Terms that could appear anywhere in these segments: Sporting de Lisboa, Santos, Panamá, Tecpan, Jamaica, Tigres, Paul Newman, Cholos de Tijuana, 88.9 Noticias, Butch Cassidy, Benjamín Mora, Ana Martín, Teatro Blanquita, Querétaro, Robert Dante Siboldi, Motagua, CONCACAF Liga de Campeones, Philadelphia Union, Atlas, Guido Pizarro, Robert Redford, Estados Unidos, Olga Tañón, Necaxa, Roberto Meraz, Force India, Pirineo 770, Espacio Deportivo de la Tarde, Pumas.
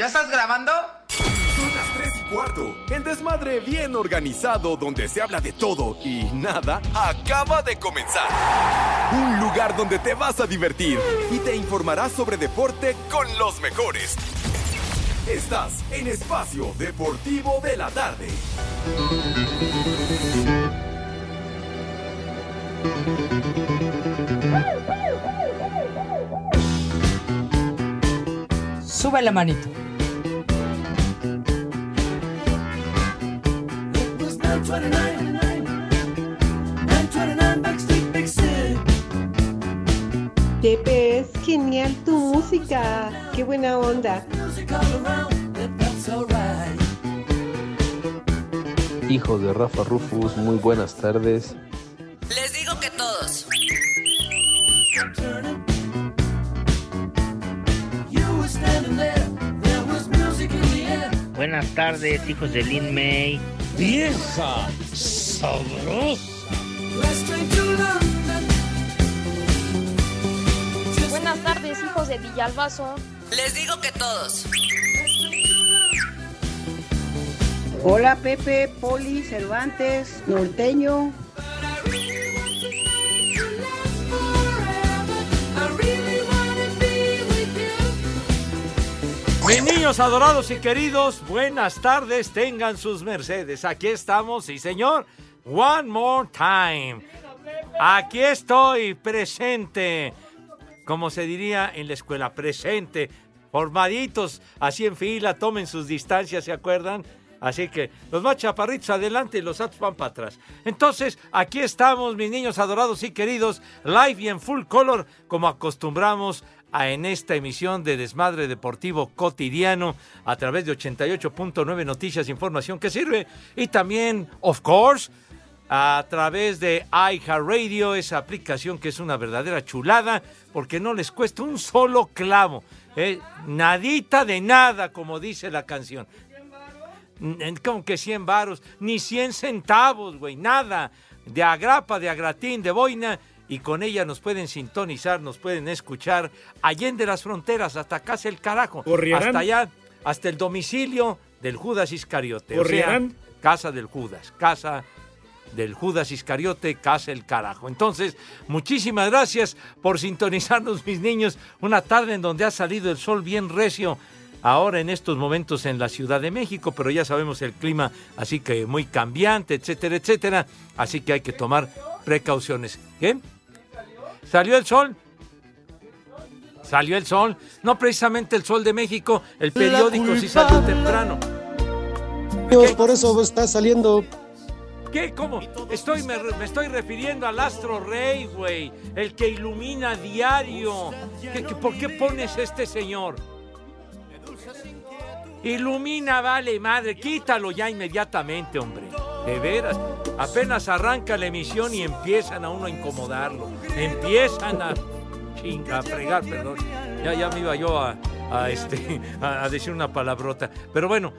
¿Ya estás grabando? Son las 3:15. El desmadre bien organizado donde se habla de todo y nada acaba de comenzar. Un lugar donde te vas a divertir y te informarás sobre deporte con los mejores. Estás en Espacio Deportivo de la Tarde. Sube la manito. Pepe, es genial tu música. Qué buena onda. Hijos de Rafa Rufus, muy buenas tardes. Les digo que todos. Buenas tardes, hijos de Lin May. ¡Vieja sabrosa! Buenas tardes, hijos de Villalbazo. Les digo que todos. Hola, Pepe, Poli, Cervantes, Norteño. Mis niños adorados y queridos, buenas tardes, tengan sus mercedes. Aquí estamos, sí señor, one more time. Aquí estoy, presente, como se diría en la escuela, presente. Formaditos, así en fila, tomen sus distancias, ¿se acuerdan? Así que los más chaparritos adelante y los otros van para atrás. Entonces, aquí estamos, mis niños adorados y queridos, live y en full color, como acostumbramos en esta emisión de Desmadre Deportivo Cotidiano a través de 88.9 Noticias, información que sirve, y también, of course, a través de iHeartRadio, esa aplicación que es una verdadera chulada porque no les cuesta un solo clavo, nadita de nada, como dice la canción. Como que 100 varos, ni 100 centavos, güey, nada, de agrapa, de agratín, de boina. Y con ella nos pueden sintonizar, nos pueden escuchar, allende las fronteras, hasta casa el carajo. ¿Correrán? Hasta allá, hasta el domicilio del Judas Iscariote. ¿Correrán? O sea, casa del Judas Iscariote, casa el carajo. Entonces, muchísimas gracias por sintonizarnos, mis niños. Una tarde en donde ha salido el sol bien recio, ahora en estos momentos en la Ciudad de México, pero ya sabemos el clima, así que muy cambiante, etcétera, etcétera. Así que hay que tomar precauciones. ¿Qué? ¿Salió el sol? No precisamente el sol de México, el periódico sí salió temprano. Dios, por eso está saliendo. ¿Qué? ¿Cómo? Me estoy refiriendo al astro rey, güey, el que ilumina diario. ¿Por qué pones este señor? Ilumina, vale, madre, quítalo ya inmediatamente, hombre. De veras, apenas arranca la emisión y empiezan a uno a incomodarlo. Empiezan a fregar, perdón. Ya me iba yo a decir una palabrota. Pero bueno,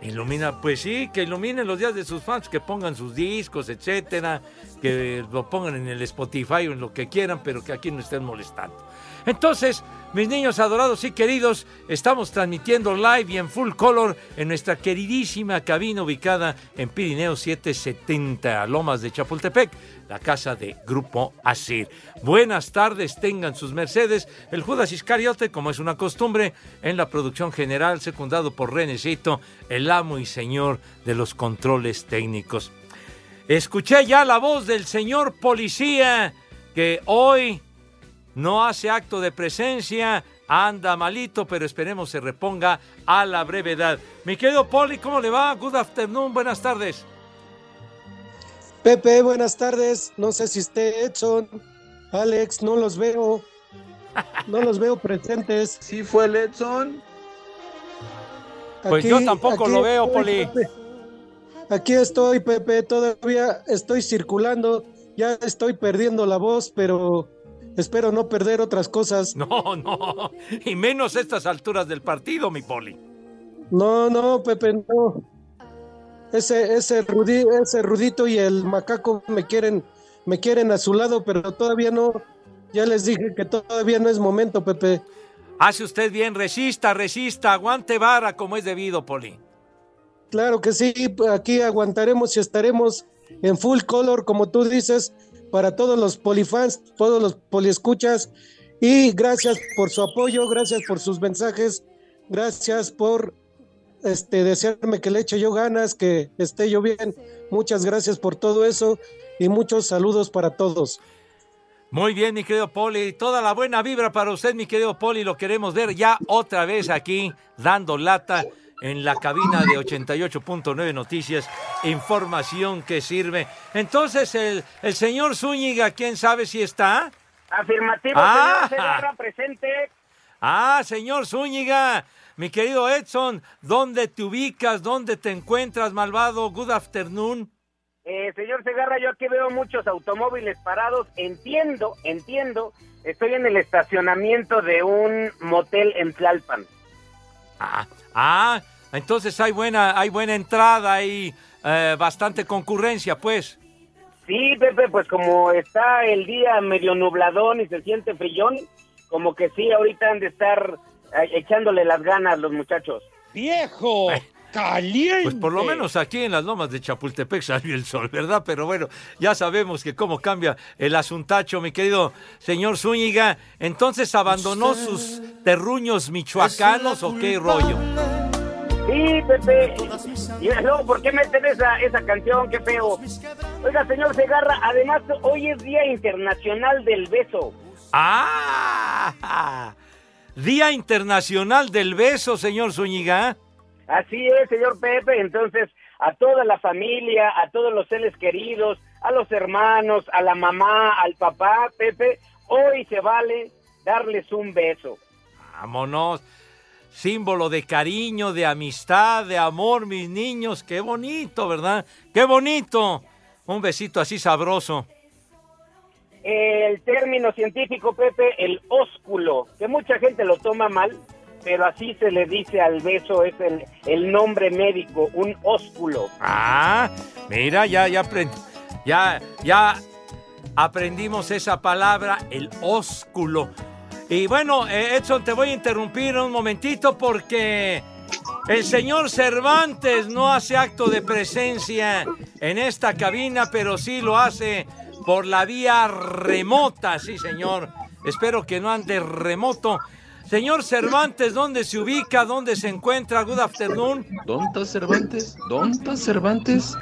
ilumina, pues sí, que iluminen los días de sus fans, que pongan sus discos, etcétera, que lo pongan en el Spotify o en lo que quieran, pero que aquí no estén molestando. Entonces, mis niños adorados y queridos, estamos transmitiendo live y en full color en nuestra queridísima cabina ubicada en Pirineo 770, Lomas de Chapultepec, la casa de Grupo Asir. Buenas tardes, tengan sus mercedes. El Judas Iscariote, como es una costumbre, en la producción general, secundado por Renecito, el amo y señor de los controles técnicos. Escuché ya la voz del señor policía que hoy no hace acto de presencia, anda malito, pero esperemos se reponga a la brevedad. Mi querido Poli, ¿cómo le va? Good afternoon, buenas tardes. Pepe, buenas tardes. No sé si esté Edson, Alex, no los veo. No los veo presentes. Sí fue el Edson. Pues aquí, yo tampoco lo veo, estoy, Poli. Pepe. Aquí estoy, Pepe, todavía estoy circulando. Ya estoy perdiendo la voz, pero espero no perder otras cosas. No, no, y menos a estas alturas del partido, mi Poli. No, no, Pepe, no. Ese Rudito y el Macaco me quieren a su lado, pero todavía no. Ya les dije que todavía no es momento, Pepe. Hace usted bien, resista, aguante vara como es debido, Poli. Claro que sí, aquí aguantaremos y estaremos en full color, como tú dices, para todos los polifans, todos los poliescuchas, y gracias por su apoyo, gracias por sus mensajes, gracias por desearme que le eche yo ganas, que esté yo bien, muchas gracias por todo eso y muchos saludos para todos. Muy bien, mi querido Poli, toda la buena vibra para usted, mi querido Poli, lo queremos ver ya otra vez aquí, dando lata en la cabina de 88.9 Noticias, información que sirve. Entonces, el señor Zúñiga, ¿quién sabe si está? Afirmativo, señor Zúñiga, presente. Ah, señor Zúñiga, mi querido Edson, ¿dónde te ubicas? ¿Dónde te encuentras, malvado? Good afternoon. Señor Segarra, yo aquí veo muchos automóviles parados, entiendo, estoy en el estacionamiento de un motel en Tlalpan. Ah, entonces hay buena entrada y bastante concurrencia, pues. Sí, Pepe, pues como está el día medio nubladón y se siente frillón, como que sí, ahorita han de estar echándole las ganas los muchachos. ¡Viejo! ¡Caliente! Pues por lo menos aquí en las Lomas de Chapultepec salió el sol, ¿verdad? Pero bueno, ya sabemos que cómo cambia el asuntacho, mi querido señor Zúñiga. Entonces, ¿abandonó sus terruños michoacanos o qué rollo? Sí, Pepe. Y luego, ¿por qué meten esa canción? ¡Qué feo! Oiga, señor Segarra, además hoy es Día Internacional del Beso. ¡Ah! Día Internacional del Beso, señor Zúñiga. Así es, señor Pepe, entonces a toda la familia, a todos los seres queridos, a los hermanos, a la mamá, al papá, Pepe, hoy se vale darles un beso. Vámonos, símbolo de cariño, de amistad, de amor, mis niños, qué bonito, ¿verdad? ¡Qué bonito! Un besito así sabroso. El término científico, Pepe, el ósculo, que mucha gente lo toma mal, pero así se le dice al beso, es el nombre médico, un ósculo. Ah, mira, ya aprendimos esa palabra, el ósculo. Y bueno, Edson, te voy a interrumpir un momentito porque el señor Cervantes no hace acto de presencia en esta cabina, pero sí lo hace por la vía remota, sí, señor. Espero que no ande remoto. Señor Cervantes, ¿dónde se ubica? ¿Dónde se encuentra? Good afternoon. ¿Dónde está Cervantes?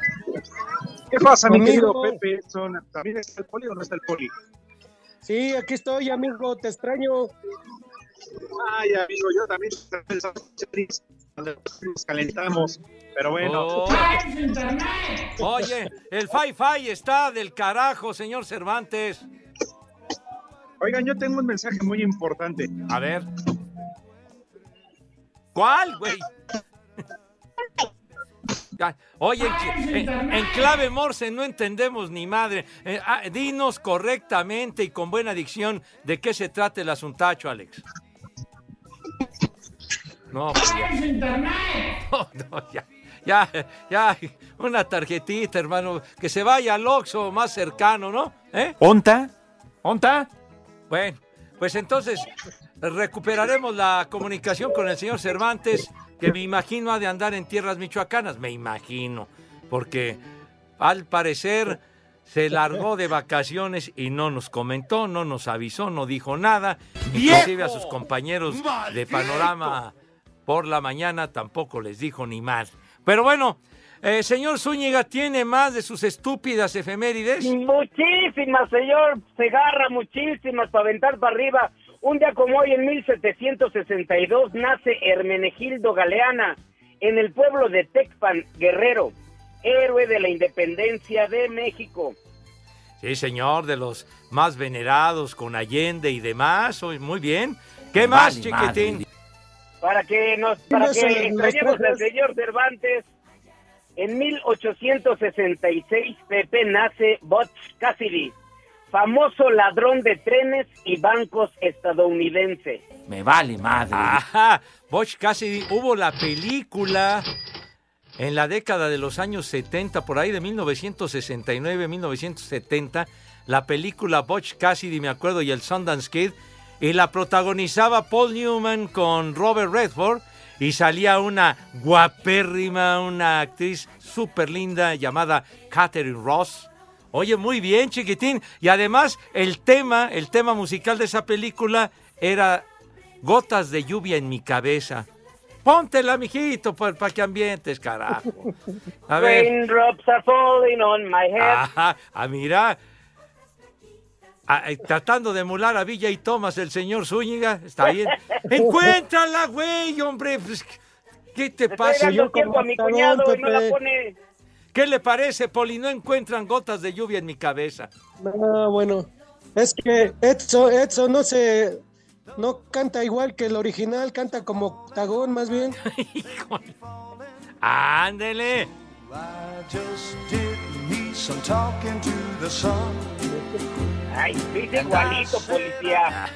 ¿Qué pasa, mi querido Pepe? ¿También está el Poli o no está el Poli? Sí, aquí estoy, amigo, te extraño. Ay, amigo, yo también nos calentamos, pero bueno. Oye, el Fi-Fi está del carajo, señor Cervantes. Oigan, yo tengo un mensaje muy importante. A ver. ¿Cuál, güey? Oye, en clave Morse no entendemos ni madre. Dinos correctamente y con buena dicción de qué se trata el asuntacho, Alex. No, pues ya. No, ya. Una tarjetita, hermano. Que se vaya al Oxxo más cercano, ¿no? ¿Onta? Bueno, pues entonces recuperaremos la comunicación con el señor Cervantes, que me imagino ha de andar en tierras michoacanas, me imagino, porque al parecer se largó de vacaciones y no nos comentó, no nos avisó, no dijo nada, inclusive a sus compañeros de Panorama por la mañana tampoco les dijo ni más. Pero bueno, señor Zúñiga, ¿tiene más de sus estúpidas efemérides? Muchísimas, señor Segarra, muchísimas, para aventar para arriba. Un día como hoy, en 1762, nace Hermenegildo Galeana, en el pueblo de Tecpan, Guerrero, héroe de la independencia de México. Sí, señor, de los más venerados con Allende y demás. Muy bien. ¿Qué más, chiquitín? Para que extrañemos al señor Cervantes. En 1866, Pepe, nace Butch Cassidy, famoso ladrón de trenes y bancos estadounidense. Me vale madre. Ajá, Butch Cassidy, hubo la película en la década de los años 70, por ahí de 1969, 1970, la película Butch Cassidy, me acuerdo, y el Sundance Kid, y la protagonizaba Paul Newman con Robert Redford, y salía una guapérrima, una actriz súper linda llamada Catherine Ross. Oye, muy bien, chiquitín. Y además, el tema musical de esa película era Gotas de lluvia en mi cabeza. Póntela, mijito, para que ambientes, carajo. A ver. Raindrops are falling on my head. Ajá, mira. Tratando de emular a B.J. Thomas, el señor Zúñiga, está bien. ¡Encuéntrala, güey, hombre! Pues, ¿qué te pasa? Yo como a mi cuñado y no la pone. ¿Qué le parece, Poli? No encuentran Gotas de lluvia en mi cabeza. No, bueno, es que Edson no se... No canta igual que el original, canta como octagón, más bien. ¡Híjole! ¡Ándele! Ay, dice igualito, policía.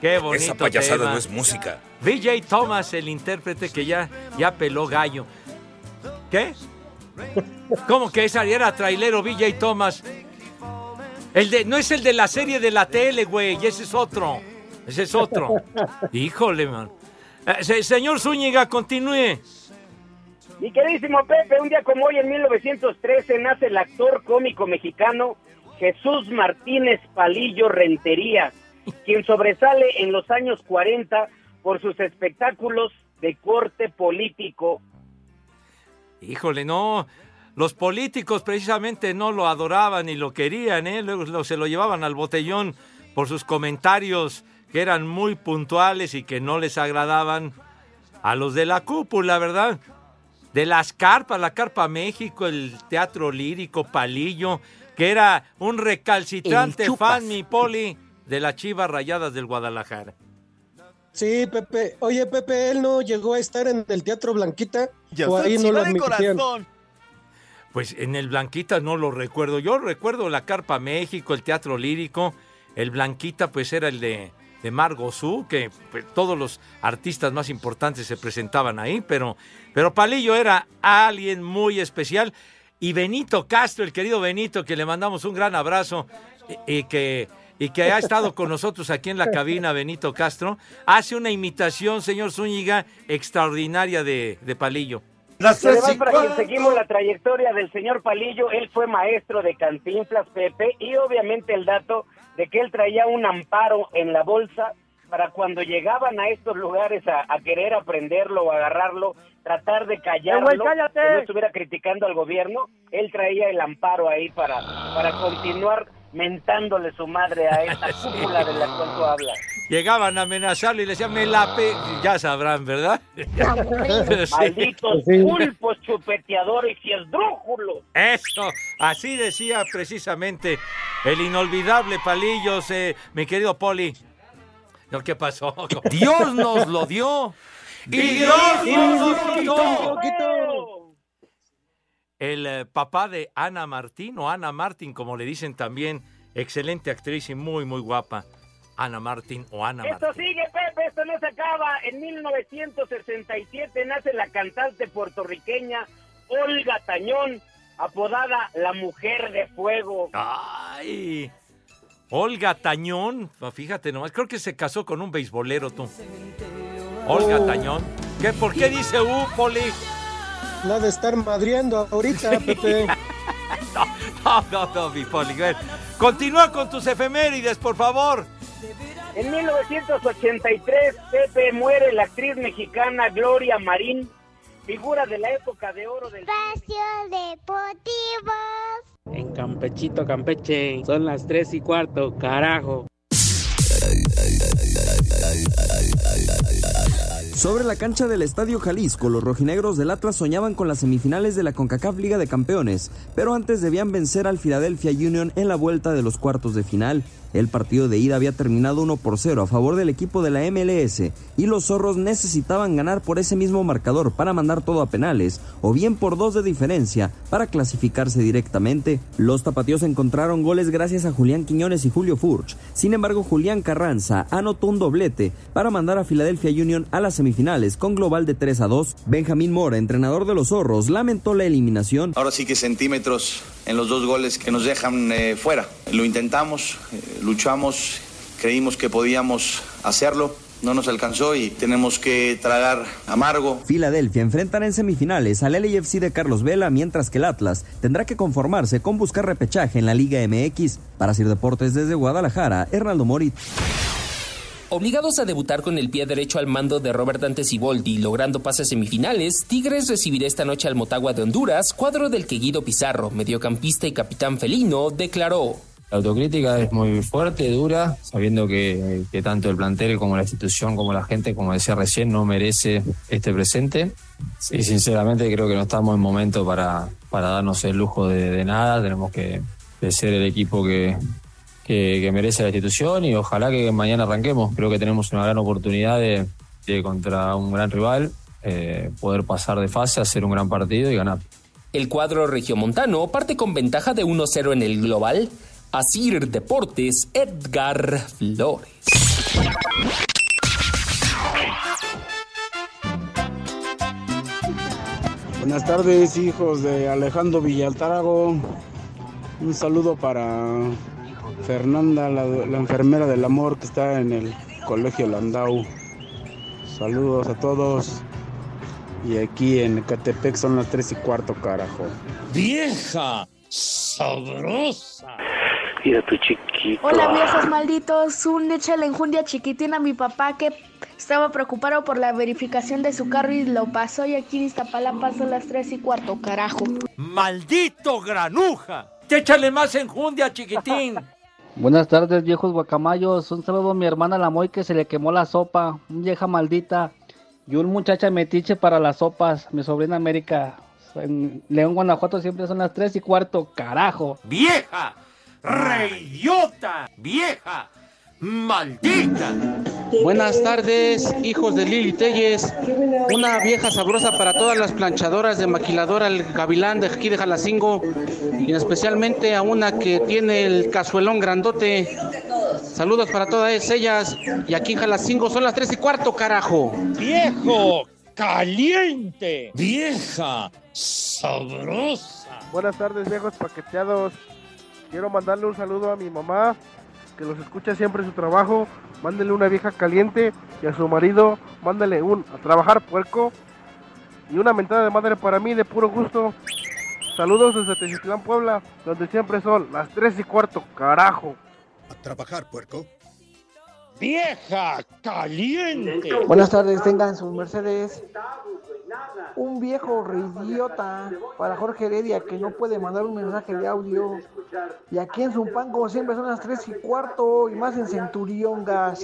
Qué bonito. Esa payasada tema. No es música. B.J. Thomas, el intérprete que ya peló gallo. ¿Qué? ¿Cómo que esa era trailero, B.J. Thomas? No es el de la serie de la tele, güey, ese es otro. Híjole, man. Señor Zúñiga, continúe. Mi queridísimo Pepe, un día como hoy, en 1913, nace el actor cómico mexicano Jesús Martínez Palillo Rentería, quien sobresale en los años 40 por sus espectáculos de corte político. Híjole, no, los políticos precisamente no lo adoraban ni lo querían, luego se lo llevaban al botellón por sus comentarios que eran muy puntuales y que no les agradaban a los de la cúpula, ¿verdad? De las carpas, la Carpa México, el Teatro Lírico, Palillo, que era un recalcitrante fan, mi Poli, de las Chivas Rayadas del Guadalajara. Sí, Pepe. Oye, Pepe, él no llegó a estar en el Teatro Blanquita. Ya o ahí no lo admitían. Pues en el Blanquita no lo recuerdo. Yo recuerdo la Carpa México, el Teatro Lírico. El Blanquita, pues, era el de Margo Su, que pues, todos los artistas más importantes se presentaban ahí. Pero Palillo era alguien muy especial. Y Benito Castro, el querido Benito, que le mandamos un gran abrazo y que ha estado con nosotros aquí en la cabina, Benito Castro, hace una imitación, señor Zúñiga, extraordinaria de Palillo. Además, para quien seguimos la trayectoria del señor Palillo, él fue maestro de Cantinflas, Pepe, y obviamente el dato de que él traía un amparo en la bolsa para cuando llegaban a estos lugares a querer aprenderlo o agarrarlo, tratar de callarlo, que no estuviera criticando al gobierno, él traía el amparo ahí para continuar mentándole su madre a esta cúpula de la cual tú hablas. Llegaban a amenazarlo y le decían, me la pe... Ya sabrán, ¿verdad? Malditos pulpos, chupeteadores y esdrújulos. Eso, así decía precisamente el inolvidable Palillo, mi querido Poli. ¿No? ¿Qué pasó? Dios nos lo dio y Dios nos lo quitó. El papá de Ana Martín, o Ana Martín, como le dicen también, excelente actriz y muy, muy guapa. Ana Martín o Ana Martín. Esto sigue, Pepe, esto no se acaba. En 1967 nace la cantante puertorriqueña Olga Tañón, apodada La Mujer de Fuego. ¡Ay! Olga Tañón, fíjate nomás, creo que se casó con un beisbolero, tú. Olga Tañón. ¿Qué? ¿Por qué dice Poli? La de estar madriando ahorita, Pepe. No, mi Poli. Continúa con tus efemérides, por favor. En 1983, Pepe, muere la actriz mexicana Gloria Marín, figura de la época de oro del Espacio Deportivo. En Campechito, Campeche, son las 3:15, carajo. Sobre la cancha del Estadio Jalisco, los rojinegros del Atlas soñaban con las semifinales de la CONCACAF Liga de Campeones, pero antes debían vencer al Philadelphia Union en la vuelta de los cuartos de final. El partido de ida había terminado 1-0 a favor del equipo de la MLS y los zorros necesitaban ganar por ese mismo marcador para mandar todo a penales o bien por 2 de diferencia para clasificarse directamente. Los tapatíos encontraron goles gracias a Julián Quiñones y Julio Furch. Sin embargo, Julián Carranza anotó un doblete para mandar a Philadelphia Union a las semifinales con global de 3-2. Benjamín Mora, entrenador de los zorros, lamentó la eliminación. Ahora sí que centímetros en los 2 goles que nos dejan fuera. Lo intentamos, luchamos, creímos que podíamos hacerlo, no nos alcanzó y tenemos que tragar amargo. Filadelfia enfrentará en semifinales al LAFC de Carlos Vela, mientras que el Atlas tendrá que conformarse con buscar repechaje en la Liga MX. Para Asir Deportes desde Guadalajara, Hernaldo Moritz. Obligados a debutar con el pie derecho al mando de Robert Dante Siboldi, logrando pase a semifinales, Tigres recibirá esta noche al Motagua de Honduras, cuadro del que Guido Pizarro, mediocampista y capitán felino, declaró. La autocrítica es muy fuerte, dura, sabiendo que tanto el plantel como la institución, como la gente, como decía recién, no merece este presente. Y sinceramente creo que no estamos en momento para darnos el lujo de nada. Tenemos que ser el equipo que merece la institución y ojalá que mañana arranquemos. Creo que tenemos una gran oportunidad de contra un gran rival, poder pasar de fase, hacer un gran partido y ganar. El cuadro regiomontano parte con ventaja de 1-0 en el global. Asir Deportes, Edgar Flores. Buenas tardes, hijos de Alejandro Villaltarago. Un saludo para Fernanda, la enfermera del amor que está en el Colegio Landau. Saludos a todos. Y aquí en Ecatepec son las 3:15, carajo. ¡Vieja sabrosa! Mira tu chiquito. Hola, viejos malditos. Un échale enjundia chiquitín a mi papá que estaba preocupado por la verificación de su carro y lo pasó. Y aquí en Iztapalapa son las 3:15, carajo. ¡Maldito granuja! ¡Échale más enjundia, chiquitín! Buenas tardes, viejos guacamayos. Un saludo a mi hermana la Moy que se le quemó la sopa. Un vieja maldita. Y un muchacha metiche para las sopas. Mi sobrina América. En León, Guanajuato siempre son las 3:15, carajo. ¡Vieja! ¡Reyota! ¡Vieja! ¡Maldita! Buenas tardes, hijos de Lili Telles. Una vieja sabrosa para todas las planchadoras de maquiladora El Gavilán de aquí de Jalacingo. Y especialmente a una que tiene el cazuelón grandote. Saludos para todas ellas. Y aquí en Jalacingo son las 3:15, carajo. ¡Viejo! ¡Caliente! ¡Vieja! ¡Sabrosa! Buenas tardes, viejos paqueteados. Quiero mandarle un saludo a mi mamá, que los escucha siempre en su trabajo. Mándele una vieja caliente. Y a su marido, mándale un a trabajar, puerco. Y una mentada de madre para mí, de puro gusto. Saludos desde Teziutlán, Puebla, donde siempre son las 3:15, carajo. A trabajar, puerco. ¡Vieja caliente! Buenas tardes, tengan sus mercedes. Un viejo reidiota para Jorge Heredia que no puede mandar un mensaje de audio. Y aquí en Zumpango siempre son las 3:15 y más en Centuriongas.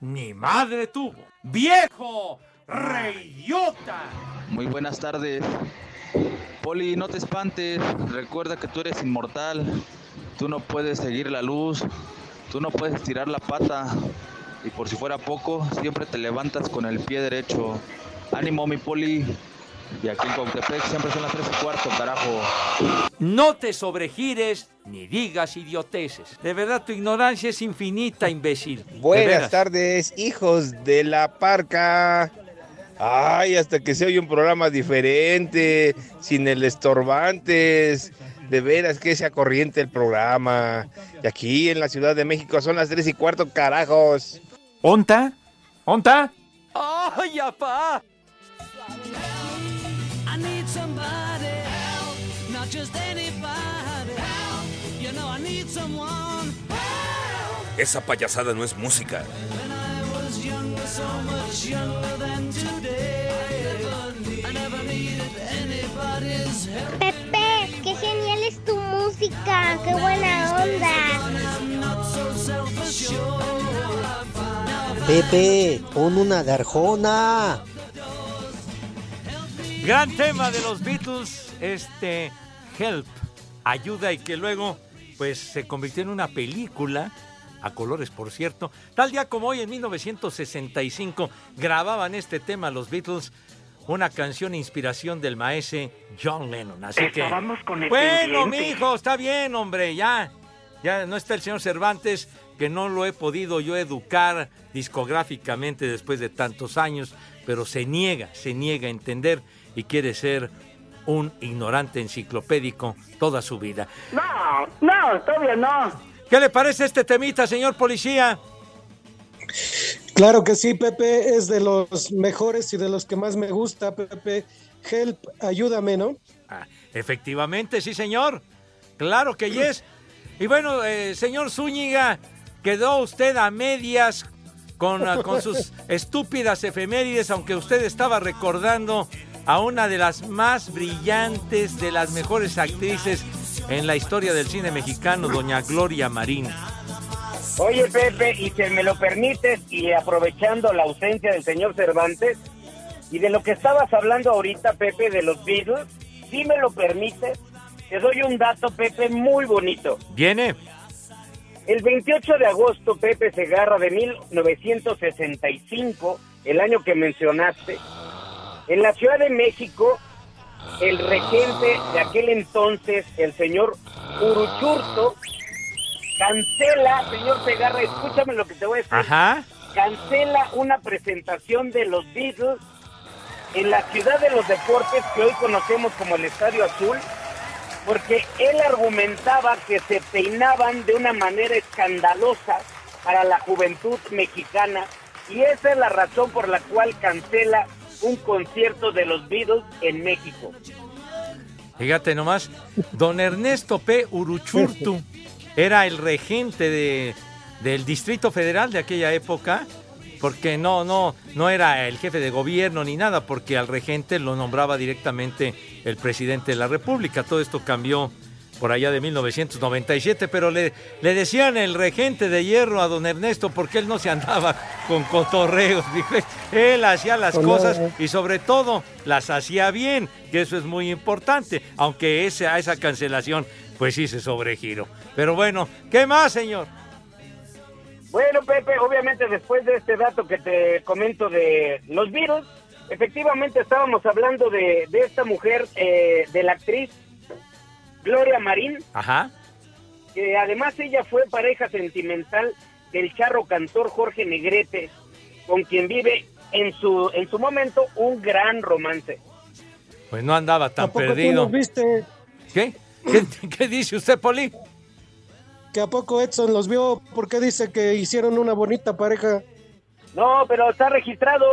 ¡Mi madre tuvo! ¡Viejo reidiota! Muy buenas tardes. Poli, no te espantes. Recuerda que tú eres inmortal. Tú no puedes seguir la luz. Tú no puedes tirar la pata. Y por si fuera poco, siempre te levantas con el pie derecho. Ánimo, mi Poli. Y aquí en Cuautepec siempre son las 3:15, carajo. No te sobregires ni digas idioteces. De verdad, tu ignorancia es infinita, imbécil. Buenas tardes, hijos de la parca. Ay, hasta que se oye un programa diferente, sin el estorbantes. De veras que sea corriente el programa. Y aquí en la Ciudad de México son las 3:15, carajos. ¿Onta? ¿Onta? ¡Ay, apá! Esa payasada no es música. Pepe, qué genial es tu música, qué buena onda. Pepe, pon una de Arjona. Gran tema de los Beatles, Help, ayuda, y que luego pues se convirtió en una película a colores, por cierto. Tal día como hoy, en 1965, grababan este tema los Beatles, una canción inspiración del maese John Lennon. Así estábamos que con el bueno, mijo, está bien, hombre, ya. Ya no está el señor Cervantes, que no lo he podido yo educar discográficamente después de tantos años, pero se niega a entender y quiere ser un ignorante enciclopédico toda su vida. No, todavía no. ¿Qué le parece este temita, señor policía? Claro que sí, Pepe, es de los mejores y de los que más me gusta, Pepe. Help, ayúdame, ¿no? Ah, efectivamente, sí, señor. Claro que yes. Y bueno, señor Zúñiga, quedó usted a medias con sus estúpidas efemérides, aunque usted estaba recordando a una de las más brillantes, de las mejores actrices en la historia del cine mexicano, doña Gloria Marín. Oye, Pepe, y si me lo permites, y aprovechando la ausencia del señor Cervantes, y de lo que estabas hablando ahorita, Pepe, de los Beatles, si me lo permites, te doy un dato, Pepe, muy bonito. ¿Viene? El 28 de agosto, Pepe Segarra, de 1965, el año que mencionaste, en la Ciudad de México, el regente de aquel entonces, el señor Uruchurtu, cancela, señor Segarra, escúchame lo que te voy a decir. Ajá. Cancela una presentación de los Beatles en la Ciudad de los Deportes, que hoy conocemos como el Estadio Azul, porque él argumentaba que se peinaban de una manera escandalosa para la juventud mexicana, y esa es la razón por la cual cancela un concierto de los Beatles en México. Fíjate nomás, don Ernesto P. Uruchurtu era el regente del Distrito Federal de aquella época, porque no era el jefe de gobierno ni nada, porque al regente lo nombraba directamente el presidente de la República. Todo esto cambió por allá de 1997, pero le decían el regente de hierro a don Ernesto, porque él no se andaba con cotorreos, dijo, él hacía las cosas y sobre todo las hacía bien, que eso es muy importante, aunque esa cancelación pues sí se sobregiró. Pero bueno, ¿qué más, señor? Bueno, Pepe, obviamente después de este dato que te comento de los virus, efectivamente estábamos hablando de esta mujer, de la actriz Gloria Marín. Ajá. Que además ella fue pareja sentimental del charro cantor Jorge Negrete, con quien vive en su momento un gran romance. Pues no andaba tan perdido. ¿Tú viste? ¿Qué dice usted, Poli? ¿Que a poco Edson los vio? ¿Por qué dice que hicieron una bonita pareja? No, pero está registrado,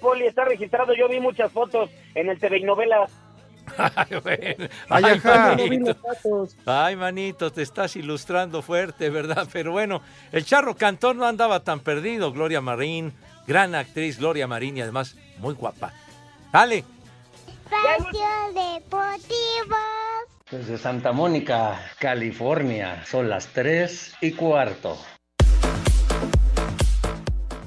Poli, está registrado. Yo vi muchas fotos en el TV novelas. Ay, bueno. Ay, manito. Ay, manito, te estás ilustrando fuerte, ¿verdad? Pero bueno, el charro cantor no andaba tan perdido. Gloria Marín, gran actriz Gloria Marín, y además muy guapa. Dale. Espacio Deportivo. Desde Santa Mónica, California, son las 3:15.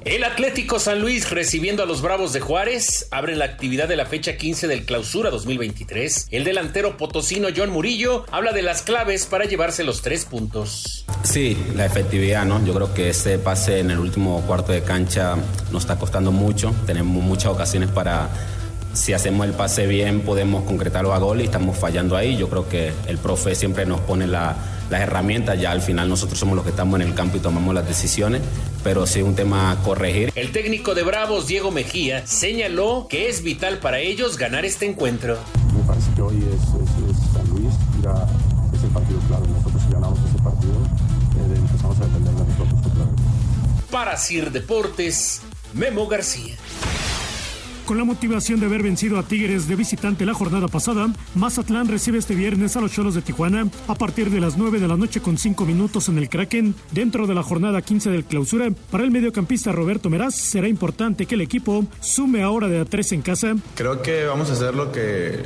El Atlético San Luis, recibiendo a los Bravos de Juárez, abre la actividad de la fecha 15 del Clausura 2023. El delantero potosino John Murillo habla de las claves para llevarse los 3 puntos. Sí, la efectividad, ¿no? Yo creo que ese pase en el último cuarto de cancha nos está costando mucho. Tenemos muchas ocasiones para, si hacemos el pase bien, podemos concretarlo a gol y estamos fallando ahí. Yo creo que el profe siempre nos pone las herramientas, ya al final nosotros somos los que estamos en el campo y tomamos las decisiones, pero sí un tema a corregir. El técnico de Bravos, Diego Mejía, señaló que es vital para ellos ganar este encuentro. Me parece que hoy es San Luis, es el partido clave. Nosotros si ganamos ese partido, empezamos a depender de nosotros. Para Asir Deportes, Memo García. Con la motivación de haber vencido a Tigres de visitante la jornada pasada, Mazatlán recibe este viernes a los Cholos de Tijuana a partir de las 9:00 p.m. con 5 minutos en el Kraken. Dentro de la jornada 15 del Clausura, para el mediocampista Roberto Meraz será importante que el equipo sume ahora de a 3 en casa. Creo que vamos a hacer lo que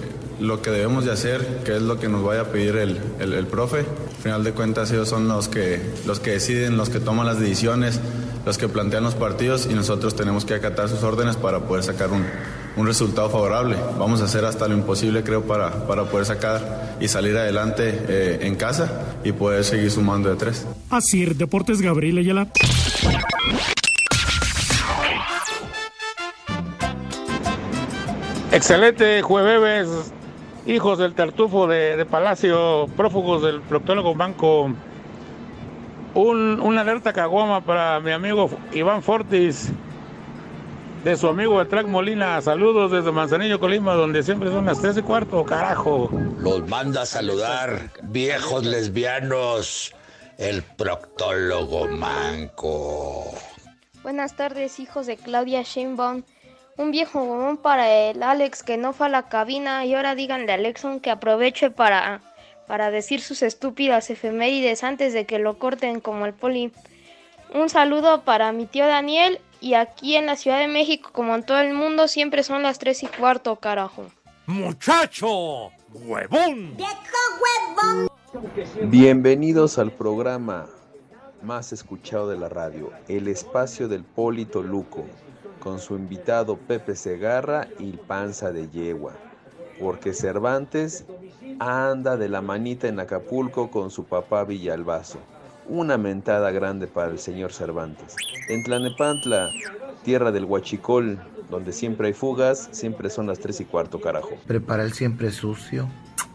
debemos de hacer, que es lo que nos vaya a pedir el profe. Al final de cuentas ellos son los que deciden, los que toman las decisiones, las que plantean los partidos y nosotros tenemos que acatar sus órdenes para poder sacar un resultado favorable. Vamos a hacer hasta lo imposible, creo, para poder sacar y salir adelante en casa y poder seguir sumando de 3. Asir Deportes, Gabriel Ayala. Excelente jueves, hijos del tartufo de Palacio, prófugos del proctólogo Banco. Una alerta caguama para mi amigo Iván Fortis, de su amigo Atrac Molina. Saludos desde Manzanillo, Colima, donde siempre son las 3:15, carajo. Los manda a saludar, viejos lesbianos, el proctólogo Manco. Buenas tardes, hijos de Claudia Sheinbaum. Un viejo gomón para el Alex que no fue a la cabina, y ahora díganle a Alexon que aproveche para decir sus estúpidas efemérides antes de que lo corten como el Poli. Un saludo para mi tío Daniel, y aquí en la Ciudad de México, como en todo el mundo, siempre son las 3:15, carajo. ¡Muchacho! ¡Huevón! ¡Viejo huevón! Bienvenidos al programa más escuchado de la radio, el espacio del Poli Toluco, con su invitado Pepe Segarra y Panza de Yegua, porque Cervantes anda de la manita en Acapulco con su papá Villalbazo. Una mentada grande para el señor Cervantes. En Tlanepantla, tierra del huachicol, donde siempre hay fugas, siempre son las 3:15, carajo. Prepara el siempre sucio.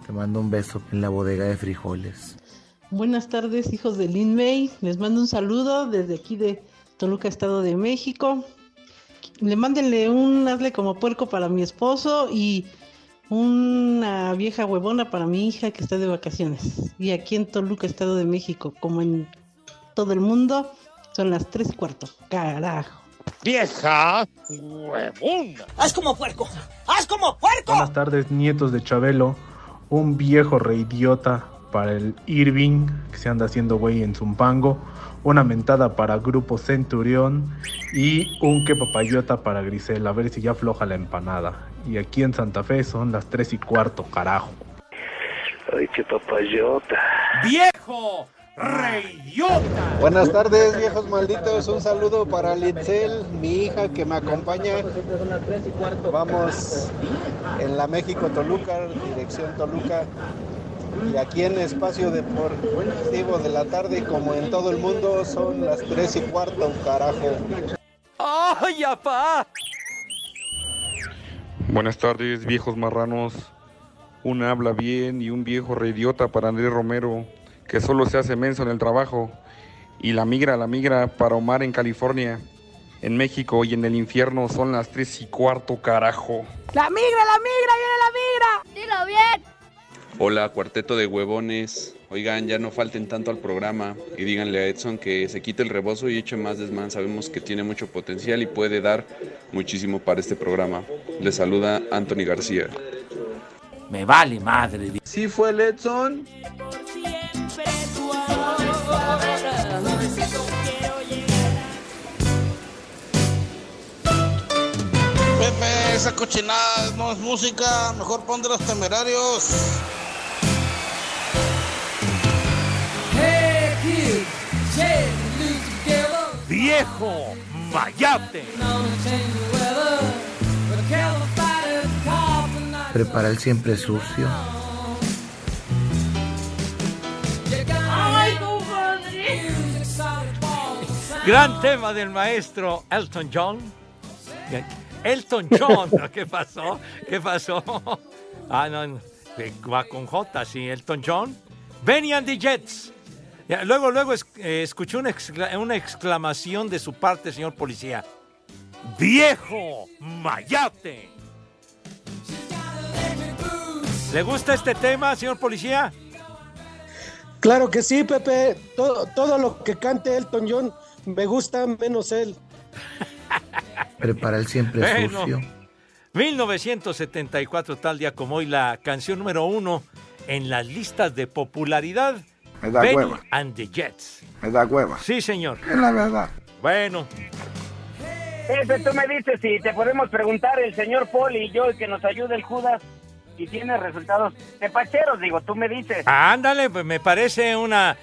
Te mando un beso en la bodega de frijoles. Buenas tardes, hijos de Lin May. Les mando un saludo desde aquí de Toluca, Estado de México. Le mándenle un hazle como puerco para mi esposo y una vieja huevona para mi hija que está de vacaciones. Y aquí en Toluca, Estado de México, como en todo el mundo, son las 3:15. ¡Carajo! ¡Vieja huevona! ¡Haz como puerco! ¡Haz como puerco! Buenas tardes, nietos de Chabelo. Un viejo reidiota para el Irving, que se anda haciendo güey en Zumpango. Una mentada para Grupo Centurión y un que papayota para Grisel, a ver si ya afloja la empanada. Y aquí en Santa Fe son las 3:15, carajo. Ay, qué papayota. ¡Viejo reyota! Buenas tardes, viejos malditos. Un saludo para Litzel, mi hija que me acompaña. Vamos en la México Toluca, dirección Toluca. Y aquí en Espacio Deportivo de la Tarde, como en todo el mundo, son las 3:15, carajo. ¡Ay, apá! Buenas tardes, viejos marranos. Un habla bien y un viejo reidiota para Andrés Romero, que solo se hace menso en el trabajo. Y la migra para Omar en California. En México y en el infierno son las 3:15, carajo. ¡La migra! ¡Viene la migra! ¡Dilo bien! Hola, cuarteto de huevones. Oigan, ya no falten tanto al programa y díganle a Edson que se quite el rebozo y eche más desmán. Sabemos que tiene mucho potencial y puede dar muchísimo para este programa. Les saluda Anthony García. Me vale madre. ¿Sí fue el Edson? Pepe, esa cochinada no es música. Mejor pon de Los Temerarios. ¡Viejo mayate! Prepara el siempre sucio. ¡Ay, compadre! Gran tema del maestro Elton John. Elton John, ¿Qué pasó? Ah, no, va con J, sí, Elton John. Benny and the Jets. Luego escuché una exclamación de su parte, señor policía. ¡Viejo mayate! ¿Le gusta este tema, señor policía? Claro que sí, Pepe. Todo lo que cante Elton John me gusta, menos él. Prepara el siempre sucio. 1974, tal día como hoy, la canción número 1 en las listas de popularidad. Me da Benny hueva. And the Jets. Me da hueva. Sí, señor. Es la verdad. Bueno. Pepe, tú me dices si te podemos preguntar el señor Poli y yo, y que nos ayude el Judas, y tiene resultados tepacheros, digo, tú me dices. Ándale, pues me parece una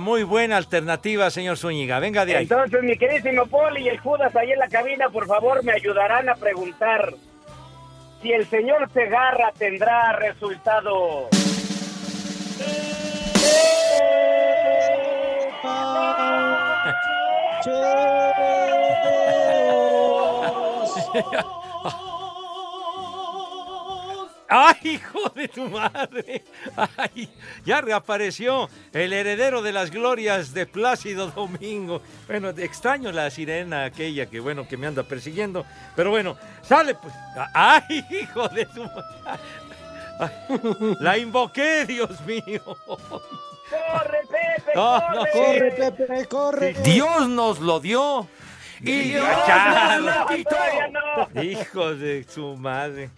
muy buena alternativa, señor Zúñiga. Venga de ahí. Entonces, mi queridísimo Poli y el Judas ahí en la cabina, por favor, me ayudarán a preguntar si el señor Segarra tendrá resultado. ¡Ay, hijo de tu madre! ¡Ay! Ya reapareció el heredero de las glorias de Plácido Domingo. Bueno, extraño la sirena aquella que, bueno, que me anda persiguiendo. Pero bueno, sale pues. ¡Ay, hijo de tu madre! ¡La invoqué, Dios mío! ¡Corre, Pepe, corre! ¡Corre, Pepe, corre! ¡Dios nos lo dio! ¡Y Dios nos lo quitó! No. ¡Hijo de su madre!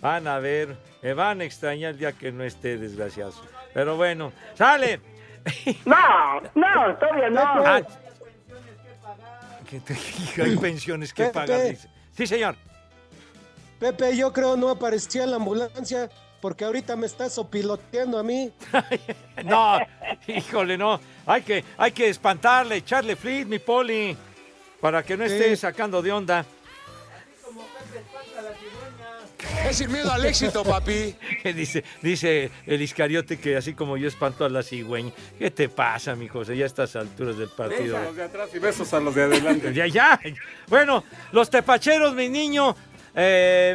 Van a ver, me van a extrañar el día que no esté, desgraciado. Pero bueno, ¡sale! No, todavía no. Ah, hay pensiones que pagar, dice. Sí, señor. Pepe, yo creo no aparecía en la ambulancia porque ahorita me estás sopiloteando a mí. No, híjole, no. Hay que espantarle, echarle flit, mi Poli, para que no esté sacando de onda. Es sin miedo al éxito, papi. Dice el Iscariote que así como yo espanto a la cigüeña. ¿Qué te pasa, mi José? Ya a estas alturas del partido. Besos a los de atrás y besos a los de adelante. Ya. Bueno, los tepacheros, mi niño,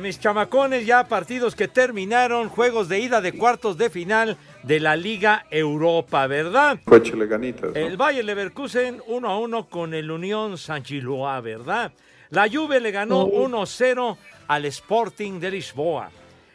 mis chamacones, ya partidos que terminaron, juegos de ida de cuartos de final de la Liga Europa, ¿verdad? Échale ganitas, ¿no? El Bayer Leverkusen 1-1 con el Unión San Chiloa, ¿verdad? La Juve le ganó 1-0 al Sporting de Lisboa.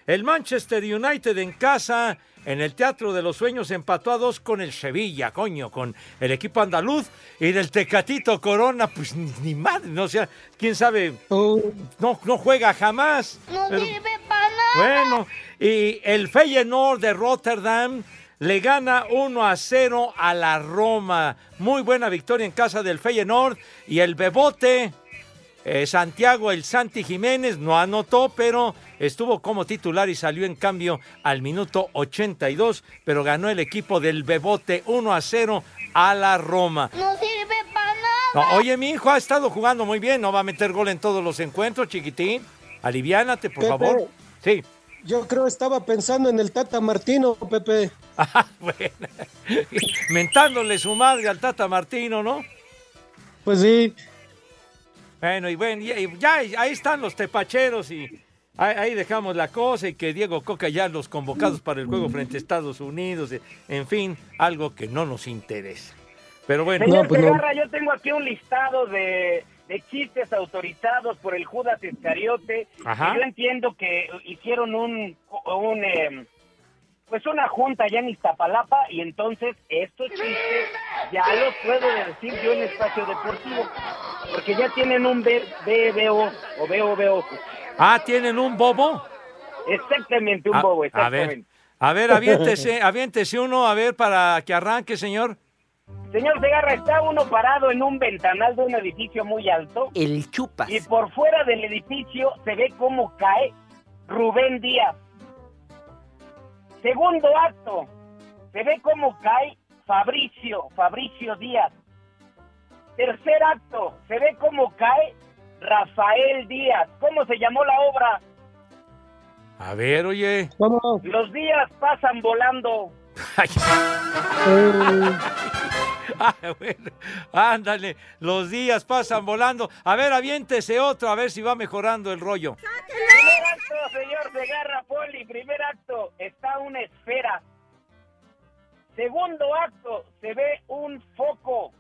El Manchester United en casa, en el Teatro de los Sueños, empató a 2 con el Sevilla, con el equipo andaluz. Y del Tecatito Corona, pues ni madre, no, o sea, quién sabe, no juega jamás. No sirve para nada. Bueno, y el Feyenoord de Rotterdam le gana 1-0 a la Roma. Muy buena victoria en casa del Feyenoord. Y el Bebote, Santiago el Santi Jiménez, no anotó, pero estuvo como titular y salió en cambio al minuto 82, pero ganó el equipo del Bebote 1-0 a la Roma. No sirve para nada. No, oye, mi hijo ha estado jugando muy bien, no va a meter gol en todos los encuentros, chiquitín. Aliviánate, por favor. Sí. Yo creo estaba pensando en el Tata Martino, Pepe. Ah, bueno. Mentándole su madre al Tata Martino, ¿no? Pues sí. Bueno, ya ahí están los tepacheros y ahí dejamos la cosa, y que Diego Coca ya los convocados para el juego frente a Estados Unidos, en fin, algo que no nos interesa. Pero bueno, señor Segarra, yo tengo aquí un listado de chistes autorizados por el Judas Iscariote. Ajá. Yo entiendo que hicieron pues una junta allá en Iztapalapa, y entonces estos chistes ya los puedo decir yo en Espacio Deportivo, porque ya tienen un BBO. Ah, ¿tienen un bobo? Exactamente, un bobo, exactamente. A ver, aviéntese uno, a ver, para que arranque, señor. Señor Segarra, está uno parado en un ventanal de un edificio muy alto. El Chupas. Y por fuera del edificio se ve cómo cae Rubén Díaz. Segundo acto, se ve cómo cae Fabricio Díaz. Tercer acto, se ve cómo cae Rafael Díaz. ¿Cómo se llamó la obra? A ver, oye. ¿Cómo? Los días pasan volando. Ah, bueno, ándale, los días pasan volando. A ver, aviéntese otro, a ver si va mejorando el rollo. Primer acto, señor Segarra, Poli, primer acto, está una esfera. Segundo acto, se ve un foco.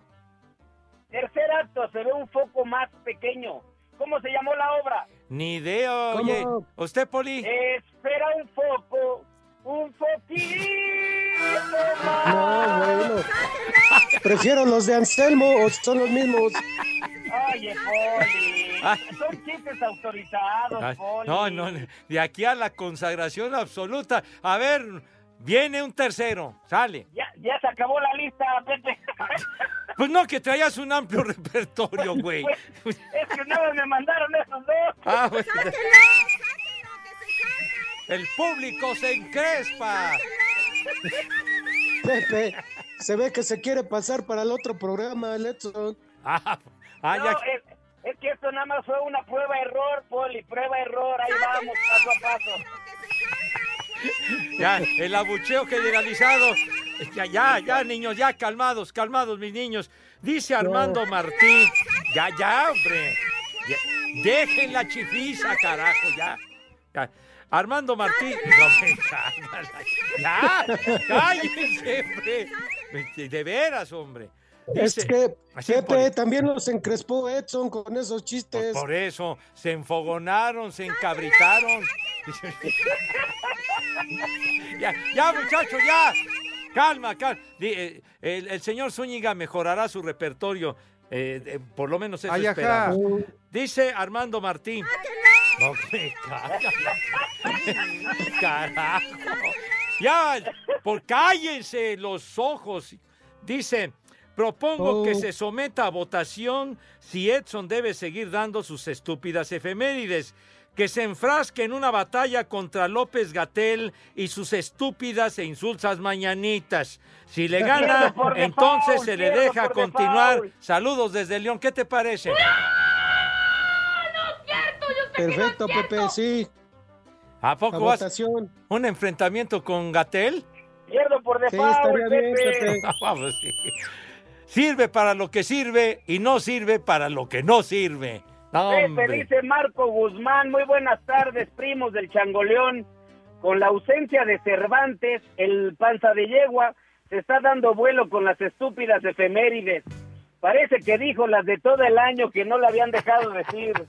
Tercer acto, se ve un foco más pequeño. ¿Cómo se llamó la obra? Ni idea, oye. ¿Cómo? ¿Usted, Poli? Espera un foco. Un poquito más. No, bueno. Prefiero los de Anselmo, o son los mismos. Oye, Poli. Ay. Son chistes autorizados, ay, Poli. No, de aquí a la consagración absoluta. A ver, viene un tercero, sale. Ya se acabó la lista, Pepe. Pues no, que traías un amplio repertorio, güey. Pues, es que no me mandaron esos dos. Ah, bueno. ¡Sáquenlo! El público se encrespa. Pepe, se ve que se quiere pasar para el otro programa, Edson. Es que esto nada más fue una prueba-error, Poli, prueba-error. Ahí vamos, paso a paso. Ya, el abucheo generalizado. Ya, niños, ya, calmados, mis niños. Dice Armando Martín. Ya, hombre. Ya, dejen la chifisa, carajo, ya. Armando Martín. Ya, cállense, hombre. De veras, hombre. Dice, es que Pepe también los encrespó Edson con esos chistes. Por eso, se enfogonaron, se encabritaron. Ya, muchachos, ya. Calma. El señor Zúñiga mejorará su repertorio. Por lo menos eso esperamos. Dice Armando Martín. No me carajo. Ya, por cállense los ojos. Dice... Propongo que se someta a votación si Edson debe seguir dando sus estúpidas efemérides, que se enfrasque en una batalla contra López-Gatell y sus estúpidas e insulsas mañanitas. Si le gana, entonces se le deja continuar. Saludos desde León. ¿Qué te parece? ¡No es cierto! Perfecto, Pepe, sí. ¿A poco vas? ¿Un enfrentamiento con Gatell? Pierdo por default, Pepe. Vamos, sí. Sirve para lo que sirve y no sirve para lo que no sirve. Pepe, dice Marco Guzmán, muy buenas tardes, primos del Changoleón. Con la ausencia de Cervantes, el panza de yegua se está dando vuelo con las estúpidas efemérides. Parece que dijo las de todo el año que no le habían dejado decir.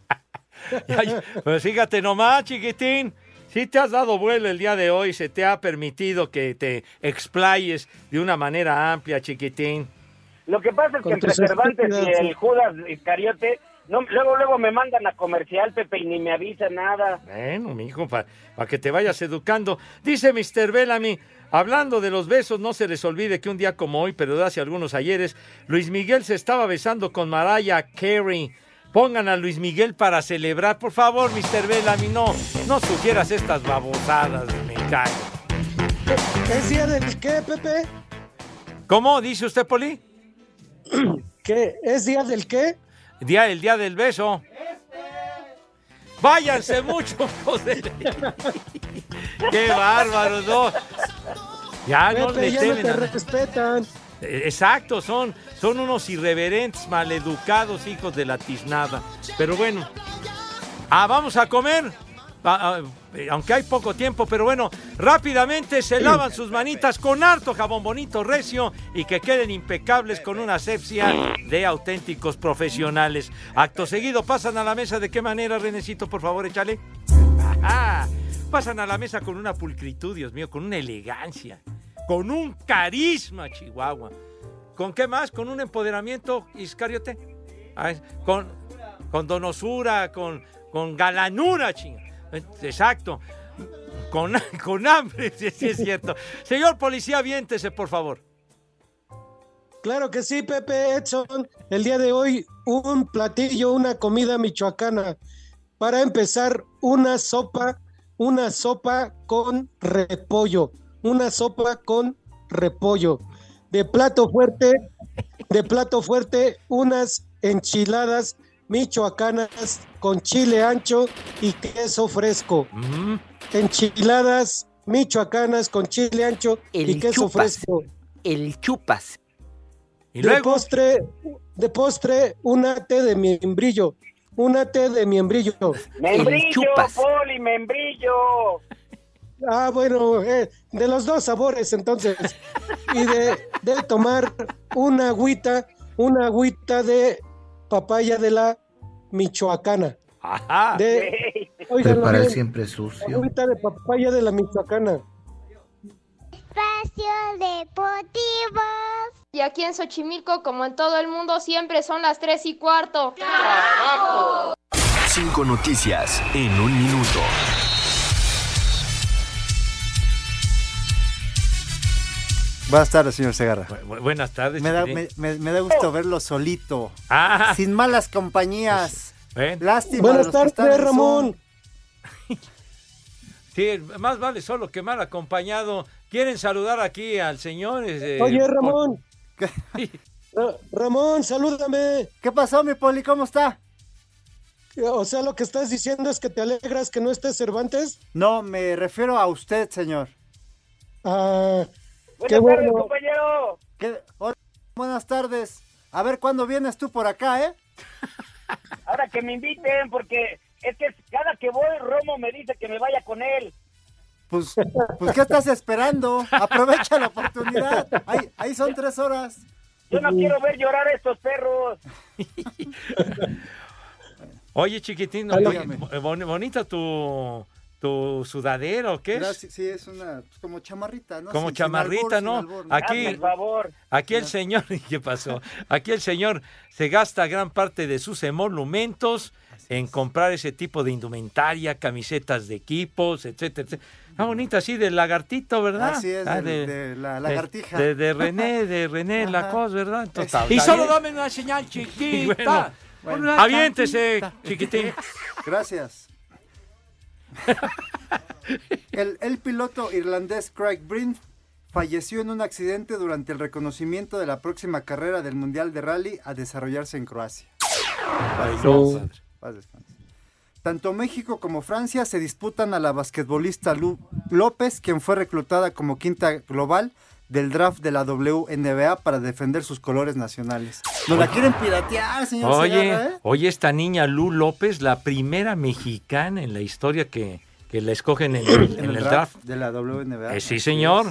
Pues fíjate nomás, chiquitín. Si te has dado vuelo el día de hoy, se te ha permitido que te explayes de una manera amplia, chiquitín. Lo que pasa es que entre Cervantes y el Judas Iscariote, luego me mandan a comercial, Pepe, y ni me avisa nada. Bueno, mijo, para que te vayas educando. Dice Mr. Bellamy, hablando de los besos, no se les olvide que un día como hoy, pero de hace algunos ayeres, Luis Miguel se estaba besando con Mariah Carey. Pongan a Luis Miguel para celebrar. Por favor, Mr. Bellamy, no sugieras estas babosadas de me cae. ¿Es día del qué, Pepe? ¿Cómo dice usted, Poli? ¿Qué? ¿Es día del qué? El día del beso. ¡Váyanse mucho, joder! ¡Qué bárbaros, no! Ya no le temen. Ya no te respetan. Exacto, son unos irreverentes, maleducados, hijos de la tiznada. Pero bueno. Vamos a comer. Aunque hay poco tiempo, pero bueno, rápidamente se lavan sus manitas con harto jabón bonito, recio, y que queden impecables con una asepsia de auténticos profesionales. Acto seguido, pasan a la mesa. ¿De qué manera, Renecito? Por favor, échale. Pasan a la mesa con una pulcritud, Dios mío, con una elegancia, con un carisma, Chihuahua. ¿Con qué más? ¿Con un empoderamiento, Iscariote? Con donosura, con galanura, chingada. Exacto, con hambre, sí es cierto. Señor policía, viéntese, por favor. Claro que sí, Pepe. Edson, el día de hoy un platillo, una comida michoacana. Para empezar, una sopa con repollo. De plato fuerte, unas enchiladas michoacanas con chile ancho y queso fresco. Mm. Enchiladas michoacanas con chile ancho y queso fresco. El chupas. ¿Y luego? De postre, una té de membrillo. ¡Membrillo, Poli, membrillo! Bueno, de los dos sabores, entonces. Y de tomar una agüita de papaya de la Michoacana. Ajá. Prepara el siempre sucio. Agüita de papaya de la Michoacana. Espacio Deportivo. Y aquí en Xochimilco, como en todo el mundo, siempre son las 3:15. ¡Carajo! 5 noticias en un minuto. Buenas tardes, señor Segarra. Buenas tardes. Me da gusto verlo solito. Sin malas compañías. Lástima. Buenas tardes, Ramón. Sí, más vale solo que mal acompañado. ¿Quieren saludar aquí al señor? Oye, Ramón. Ramón, salúdame. ¿Qué pasó, mi Poli? ¿Cómo está? O sea, lo que estás diciendo es que te alegras que no estés Cervantes. No, me refiero a usted, señor. Ah, qué bueno. Buenas tardes, compañero. Hola, buenas tardes. A ver, ¿cuándo vienes tú por acá, eh? Ahora que me inviten, porque es que cada que voy, Romo me dice que me vaya con él. Pues ¿qué estás esperando? Aprovecha la oportunidad. Ahí son 3 horas. Yo no quiero ver llorar a estos perros. Oye, chiquitín, bonita tu sudadera, ¿o qué es? Gracias, sí, es una como chamarrita, ¿no? Como sin chamarrita, albor, ¿no? Albor, ¿no? Aquí, por favor. Aquí el señor, ¿qué pasó? Aquí el señor se gasta gran parte de sus emolumentos en comprar ese tipo de indumentaria, camisetas de equipos, etcétera, etcétera. Ah, bonita, así del lagartito, ¿verdad? Así es, de la lagartija. De René Lacoste, ¿verdad? Total, y solo dame una señal chiquita. Bueno, aviéntese, chiquitín. Gracias. El piloto irlandés Craig Breen falleció en un accidente durante el reconocimiento de la próxima carrera del Mundial de Rally a desarrollarse en Croacia. Tanto México como Francia se disputan a la basquetbolista Lu López, quien fue reclutada como quinta global del draft de la WNBA para defender sus colores nacionales. Nos la quieren piratear, señor. Oye, esta niña Lu López, la primera mexicana en la historia que la escogen en el draft de la WNBA. Sí, señor.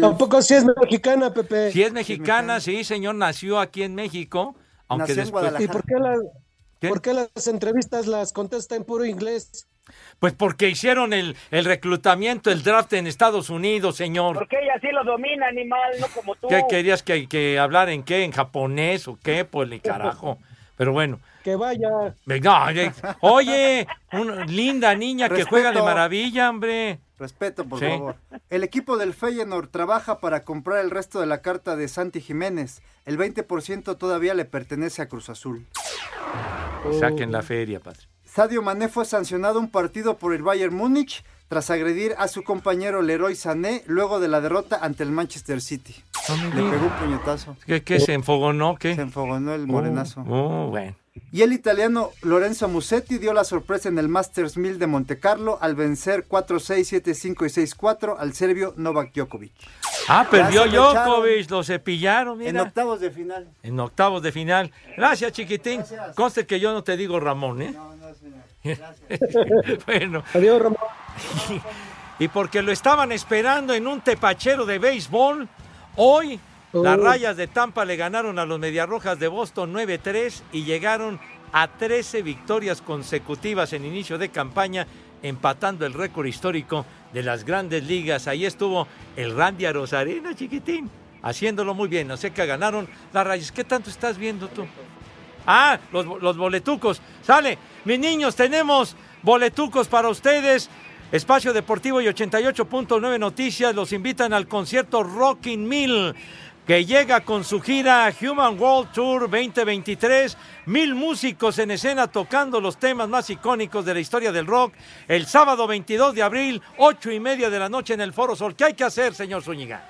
Tampoco sí es mexicana, Pepe. Sí es mexicana, sí, señor, nació aquí en México, aunque nació después en Guadalajara. ¿Y por qué las entrevistas las contesta en puro inglés? Pues porque hicieron el reclutamiento, el draft en Estados Unidos, señor. Porque ella sí lo domina, animal, no como tú. ¿Qué querías que hablar en qué? ¿En japonés o qué? Pues el carajo. Pero bueno. Que vaya. Oye, una linda niña. Respeto. Que juega de maravilla, hombre. Respeto, por favor. El equipo del Feyenoord trabaja para comprar el resto de la carta de Santi Jiménez. El 20% todavía le pertenece a Cruz Azul. Saquen la feria, padre. Sadio Mané fue sancionado un partido por el Bayern Múnich tras agredir a su compañero Leroy Sané luego de la derrota ante el Manchester City. Le pegó un puñetazo. ¿Qué se enfogonó? ¿Qué? Se enfogonó el morenazo. Bueno. Y el italiano Lorenzo Musetti dio la sorpresa en el Masters 1000 de Monte Carlo al vencer 4-6, 7-5 y 6-4 al serbio Novak Djokovic. Ah, perdió Djokovic, lo cepillaron. Mira. En octavos de final. Gracias, chiquitín. Gracias. Conste que yo no te digo Ramón, ¿eh? No, señor. Gracias. Bueno. Adiós, Ramón. Y porque lo estaban esperando en un tepachero de béisbol, hoy... Las Rayas de Tampa le ganaron a los Mediarrojas de Boston 9-3 y llegaron a 13 victorias consecutivas en inicio de campaña, empatando el récord histórico de las Grandes Ligas. Ahí estuvo el Randy Arozarena, chiquitín, haciéndolo muy bien. O sea que ganaron las Rayas. ¿Qué tanto estás viendo tú? Ah, los boletucos. Sale, mis niños, tenemos boletucos para ustedes. Espacio Deportivo y 88.9 Noticias los invitan al concierto Rockin' Mill, que llega con su gira Human World Tour 2023, 1000 músicos en escena tocando los temas más icónicos de la historia del rock, el sábado 22 de abril, 8:30 p.m. en el Foro Sol. ¿Qué hay que hacer, señor Zúñiga?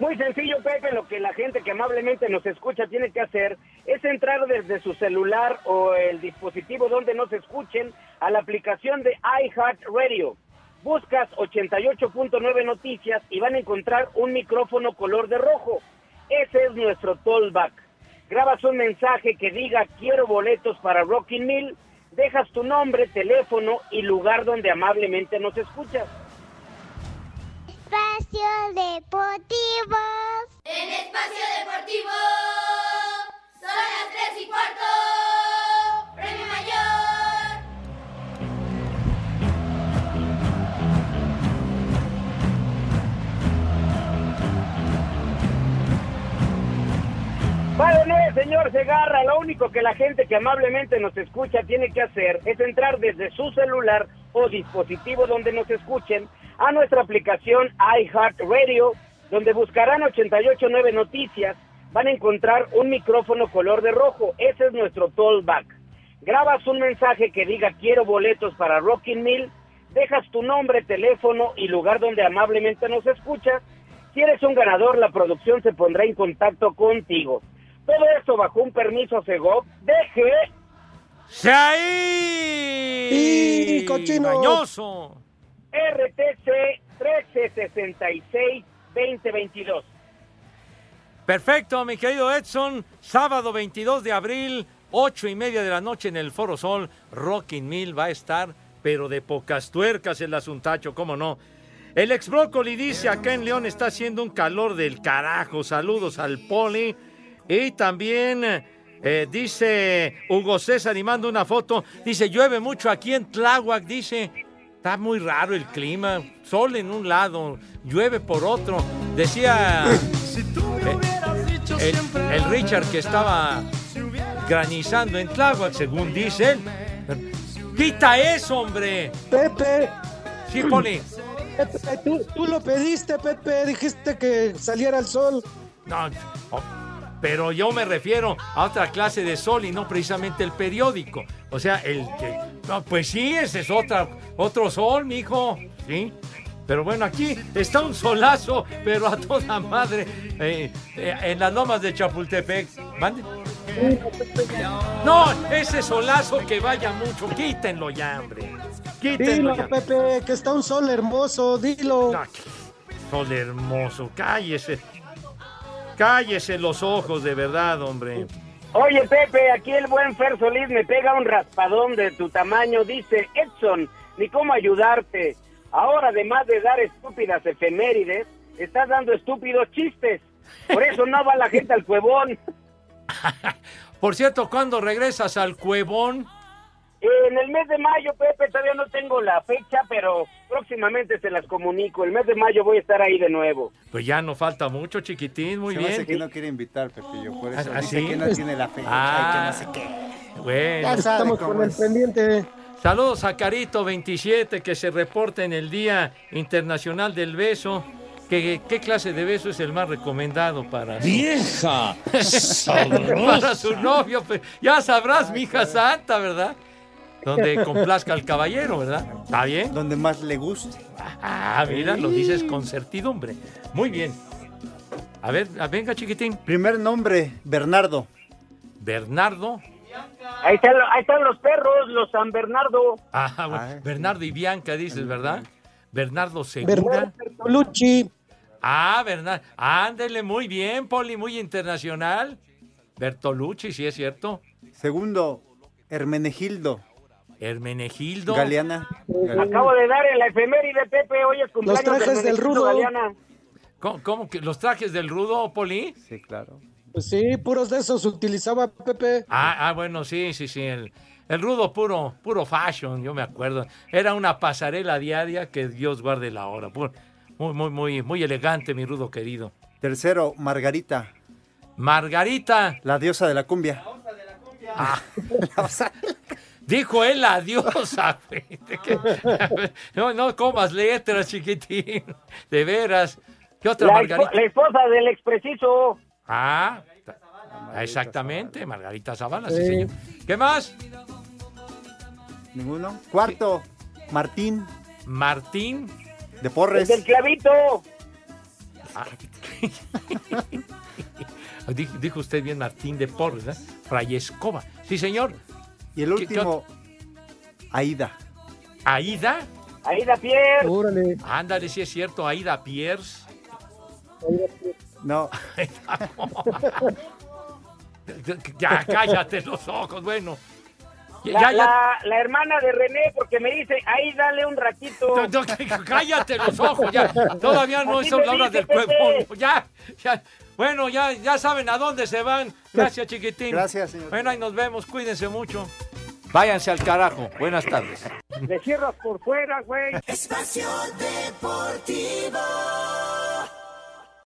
Muy sencillo, Pepe, lo que la gente que amablemente nos escucha tiene que hacer es entrar desde su celular o el dispositivo donde nos escuchen a la aplicación de iHeartRadio. Buscas 88.9 Noticias y van a encontrar un micrófono color de rojo. Ese es nuestro tollback. Grabas un mensaje que diga quiero boletos para Rockin' Mill, dejas tu nombre, teléfono y lugar donde amablemente nos escuchas. Espacio Deportivo. En Espacio Deportivo son las 3:15. Premio Mayor. Vale, señor Segarra, lo único que la gente que amablemente nos escucha tiene que hacer es entrar desde su celular o dispositivo donde nos escuchen a nuestra aplicación iHeartRadio, donde buscarán 88.9 Noticias, van a encontrar un micrófono color de rojo, ese es nuestro tollback. Grabas un mensaje que diga quiero boletos para Rockin' Mill, dejas tu nombre, teléfono y lugar donde amablemente nos escuchas. Si eres un ganador, la producción se pondrá en contacto contigo. Todo esto bajo un permiso Segov de G. ¡Cochino! RTC 1366-2022. Perfecto, mi querido Edson. Sábado 22 de abril, 8:30 de la noche en el Foro Sol. Rockin' Mill va a estar, pero de pocas tuercas el asuntacho, cómo no. El ex Brócoli dice, acá en León está haciendo un calor del carajo. Saludos al Poli. Y también dice Hugo César, y manda una foto. Dice, llueve mucho aquí en Tláhuac, dice. Está muy raro el clima, sol en un lado, llueve por otro. Decía el Richard que estaba granizando en Tláhuac, según dice él. ¡Quita eso, hombre! Pepe. Sí, Poli. Pepe, tú lo pediste, Pepe, dijiste que saliera el sol. No, pero yo me refiero a otra clase de sol y no precisamente el periódico. O sea, no, pues sí, ese es otro sol, mijo, ¿sí? Pero bueno, aquí está un solazo, pero a toda madre, en las Lomas de Chapultepec. ¿Mande? No, ese solazo que vaya mucho, quítenlo ya, hombre. Quítenlo. Dilo, ya. Pepe, que está un sol hermoso, dilo. No, sol hermoso, cállese. Cállese los ojos, de verdad, hombre. Oye, Pepe, aquí el buen Fer Solís me pega un raspadón de tu tamaño. Dice, Edson, ni cómo ayudarte. Ahora, además de dar estúpidas efemérides, estás dando estúpidos chistes. Por eso no va la gente al Cuevón. Por cierto, ¿cuándo regresas al Cuevón? En el mes de mayo, Pepe, todavía no tengo la fecha, pero próximamente se las comunico. El mes de mayo voy a estar ahí de nuevo. Pues ya no falta mucho, chiquitín, muy bien. Se me hace que no quiere invitar, Pepillo, por eso. ¿Así? Dice que no tiene la fecha, que no sé qué. Bueno. Ya estamos con el pendiente. Saludos a Carito 27, que se reporta en el Día Internacional del Beso. ¿Qué clase de beso es el más recomendado para ¡vieja! Para su novio. Ya sabrás, mija santa, ¿verdad? Donde complazca al caballero, ¿verdad? ¿Está bien? Donde más le guste. Ah, mira, lo dices con certidumbre. Muy bien. A ver, venga, chiquitín. Primer nombre, Bernardo. ¿Bernardo? Ahí están los perros, los San Bernardo. Ah, bueno, Bernardo y Bianca, dices, ¿verdad? Bernardo Segura. Bernardo Bertolucci. Ah, Bernardo. Ándele, muy bien, Poli, muy internacional. Bertolucci, sí es cierto. Segundo, Hermenegildo Galeana. Acabo de dar en la efeméride, Pepe, hoy es cumpleaños. Los trajes del Rudo. Galeana. ¿Cómo que los trajes del Rudo, Poli? Sí, claro. Pues sí, puros de esos utilizaba Pepe. Bueno, sí, el Rudo puro fashion, yo me acuerdo. Era una pasarela diaria, que Dios guarde la hora. Muy, muy, muy, muy elegante, mi Rudo querido. Tercero, Margarita. La diosa de la cumbia. Dijo él la diosa. No comas letras, chiquitín. De veras. ¿Qué otra Margarita? La esposa del expresizo. Ah, Margarita, exactamente. Margarita Zavala, sí, señor. ¿Qué más? Ninguno. Cuarto, Martín. De Porres. El del clavito. Dijo usted bien, Martín de Porres, ¿verdad? Frayescoba. Sí, señor. Y el último, Aida Pierce. Órale. Ándale, sí es cierto, Aida Pierce. No. Ya, cállate los ojos, bueno. La hermana de René, porque me dice, ahí dale un ratito. No, cállate los ojos, ya. Todavía no son las horas del cuerpo. Ya. Bueno, ya saben a dónde se van. Gracias, chiquitín. Gracias, señor. Bueno, ahí nos vemos. Cuídense mucho. Váyanse al carajo. Buenas tardes. Le cierras por fuera, güey. Espacio Deportivo.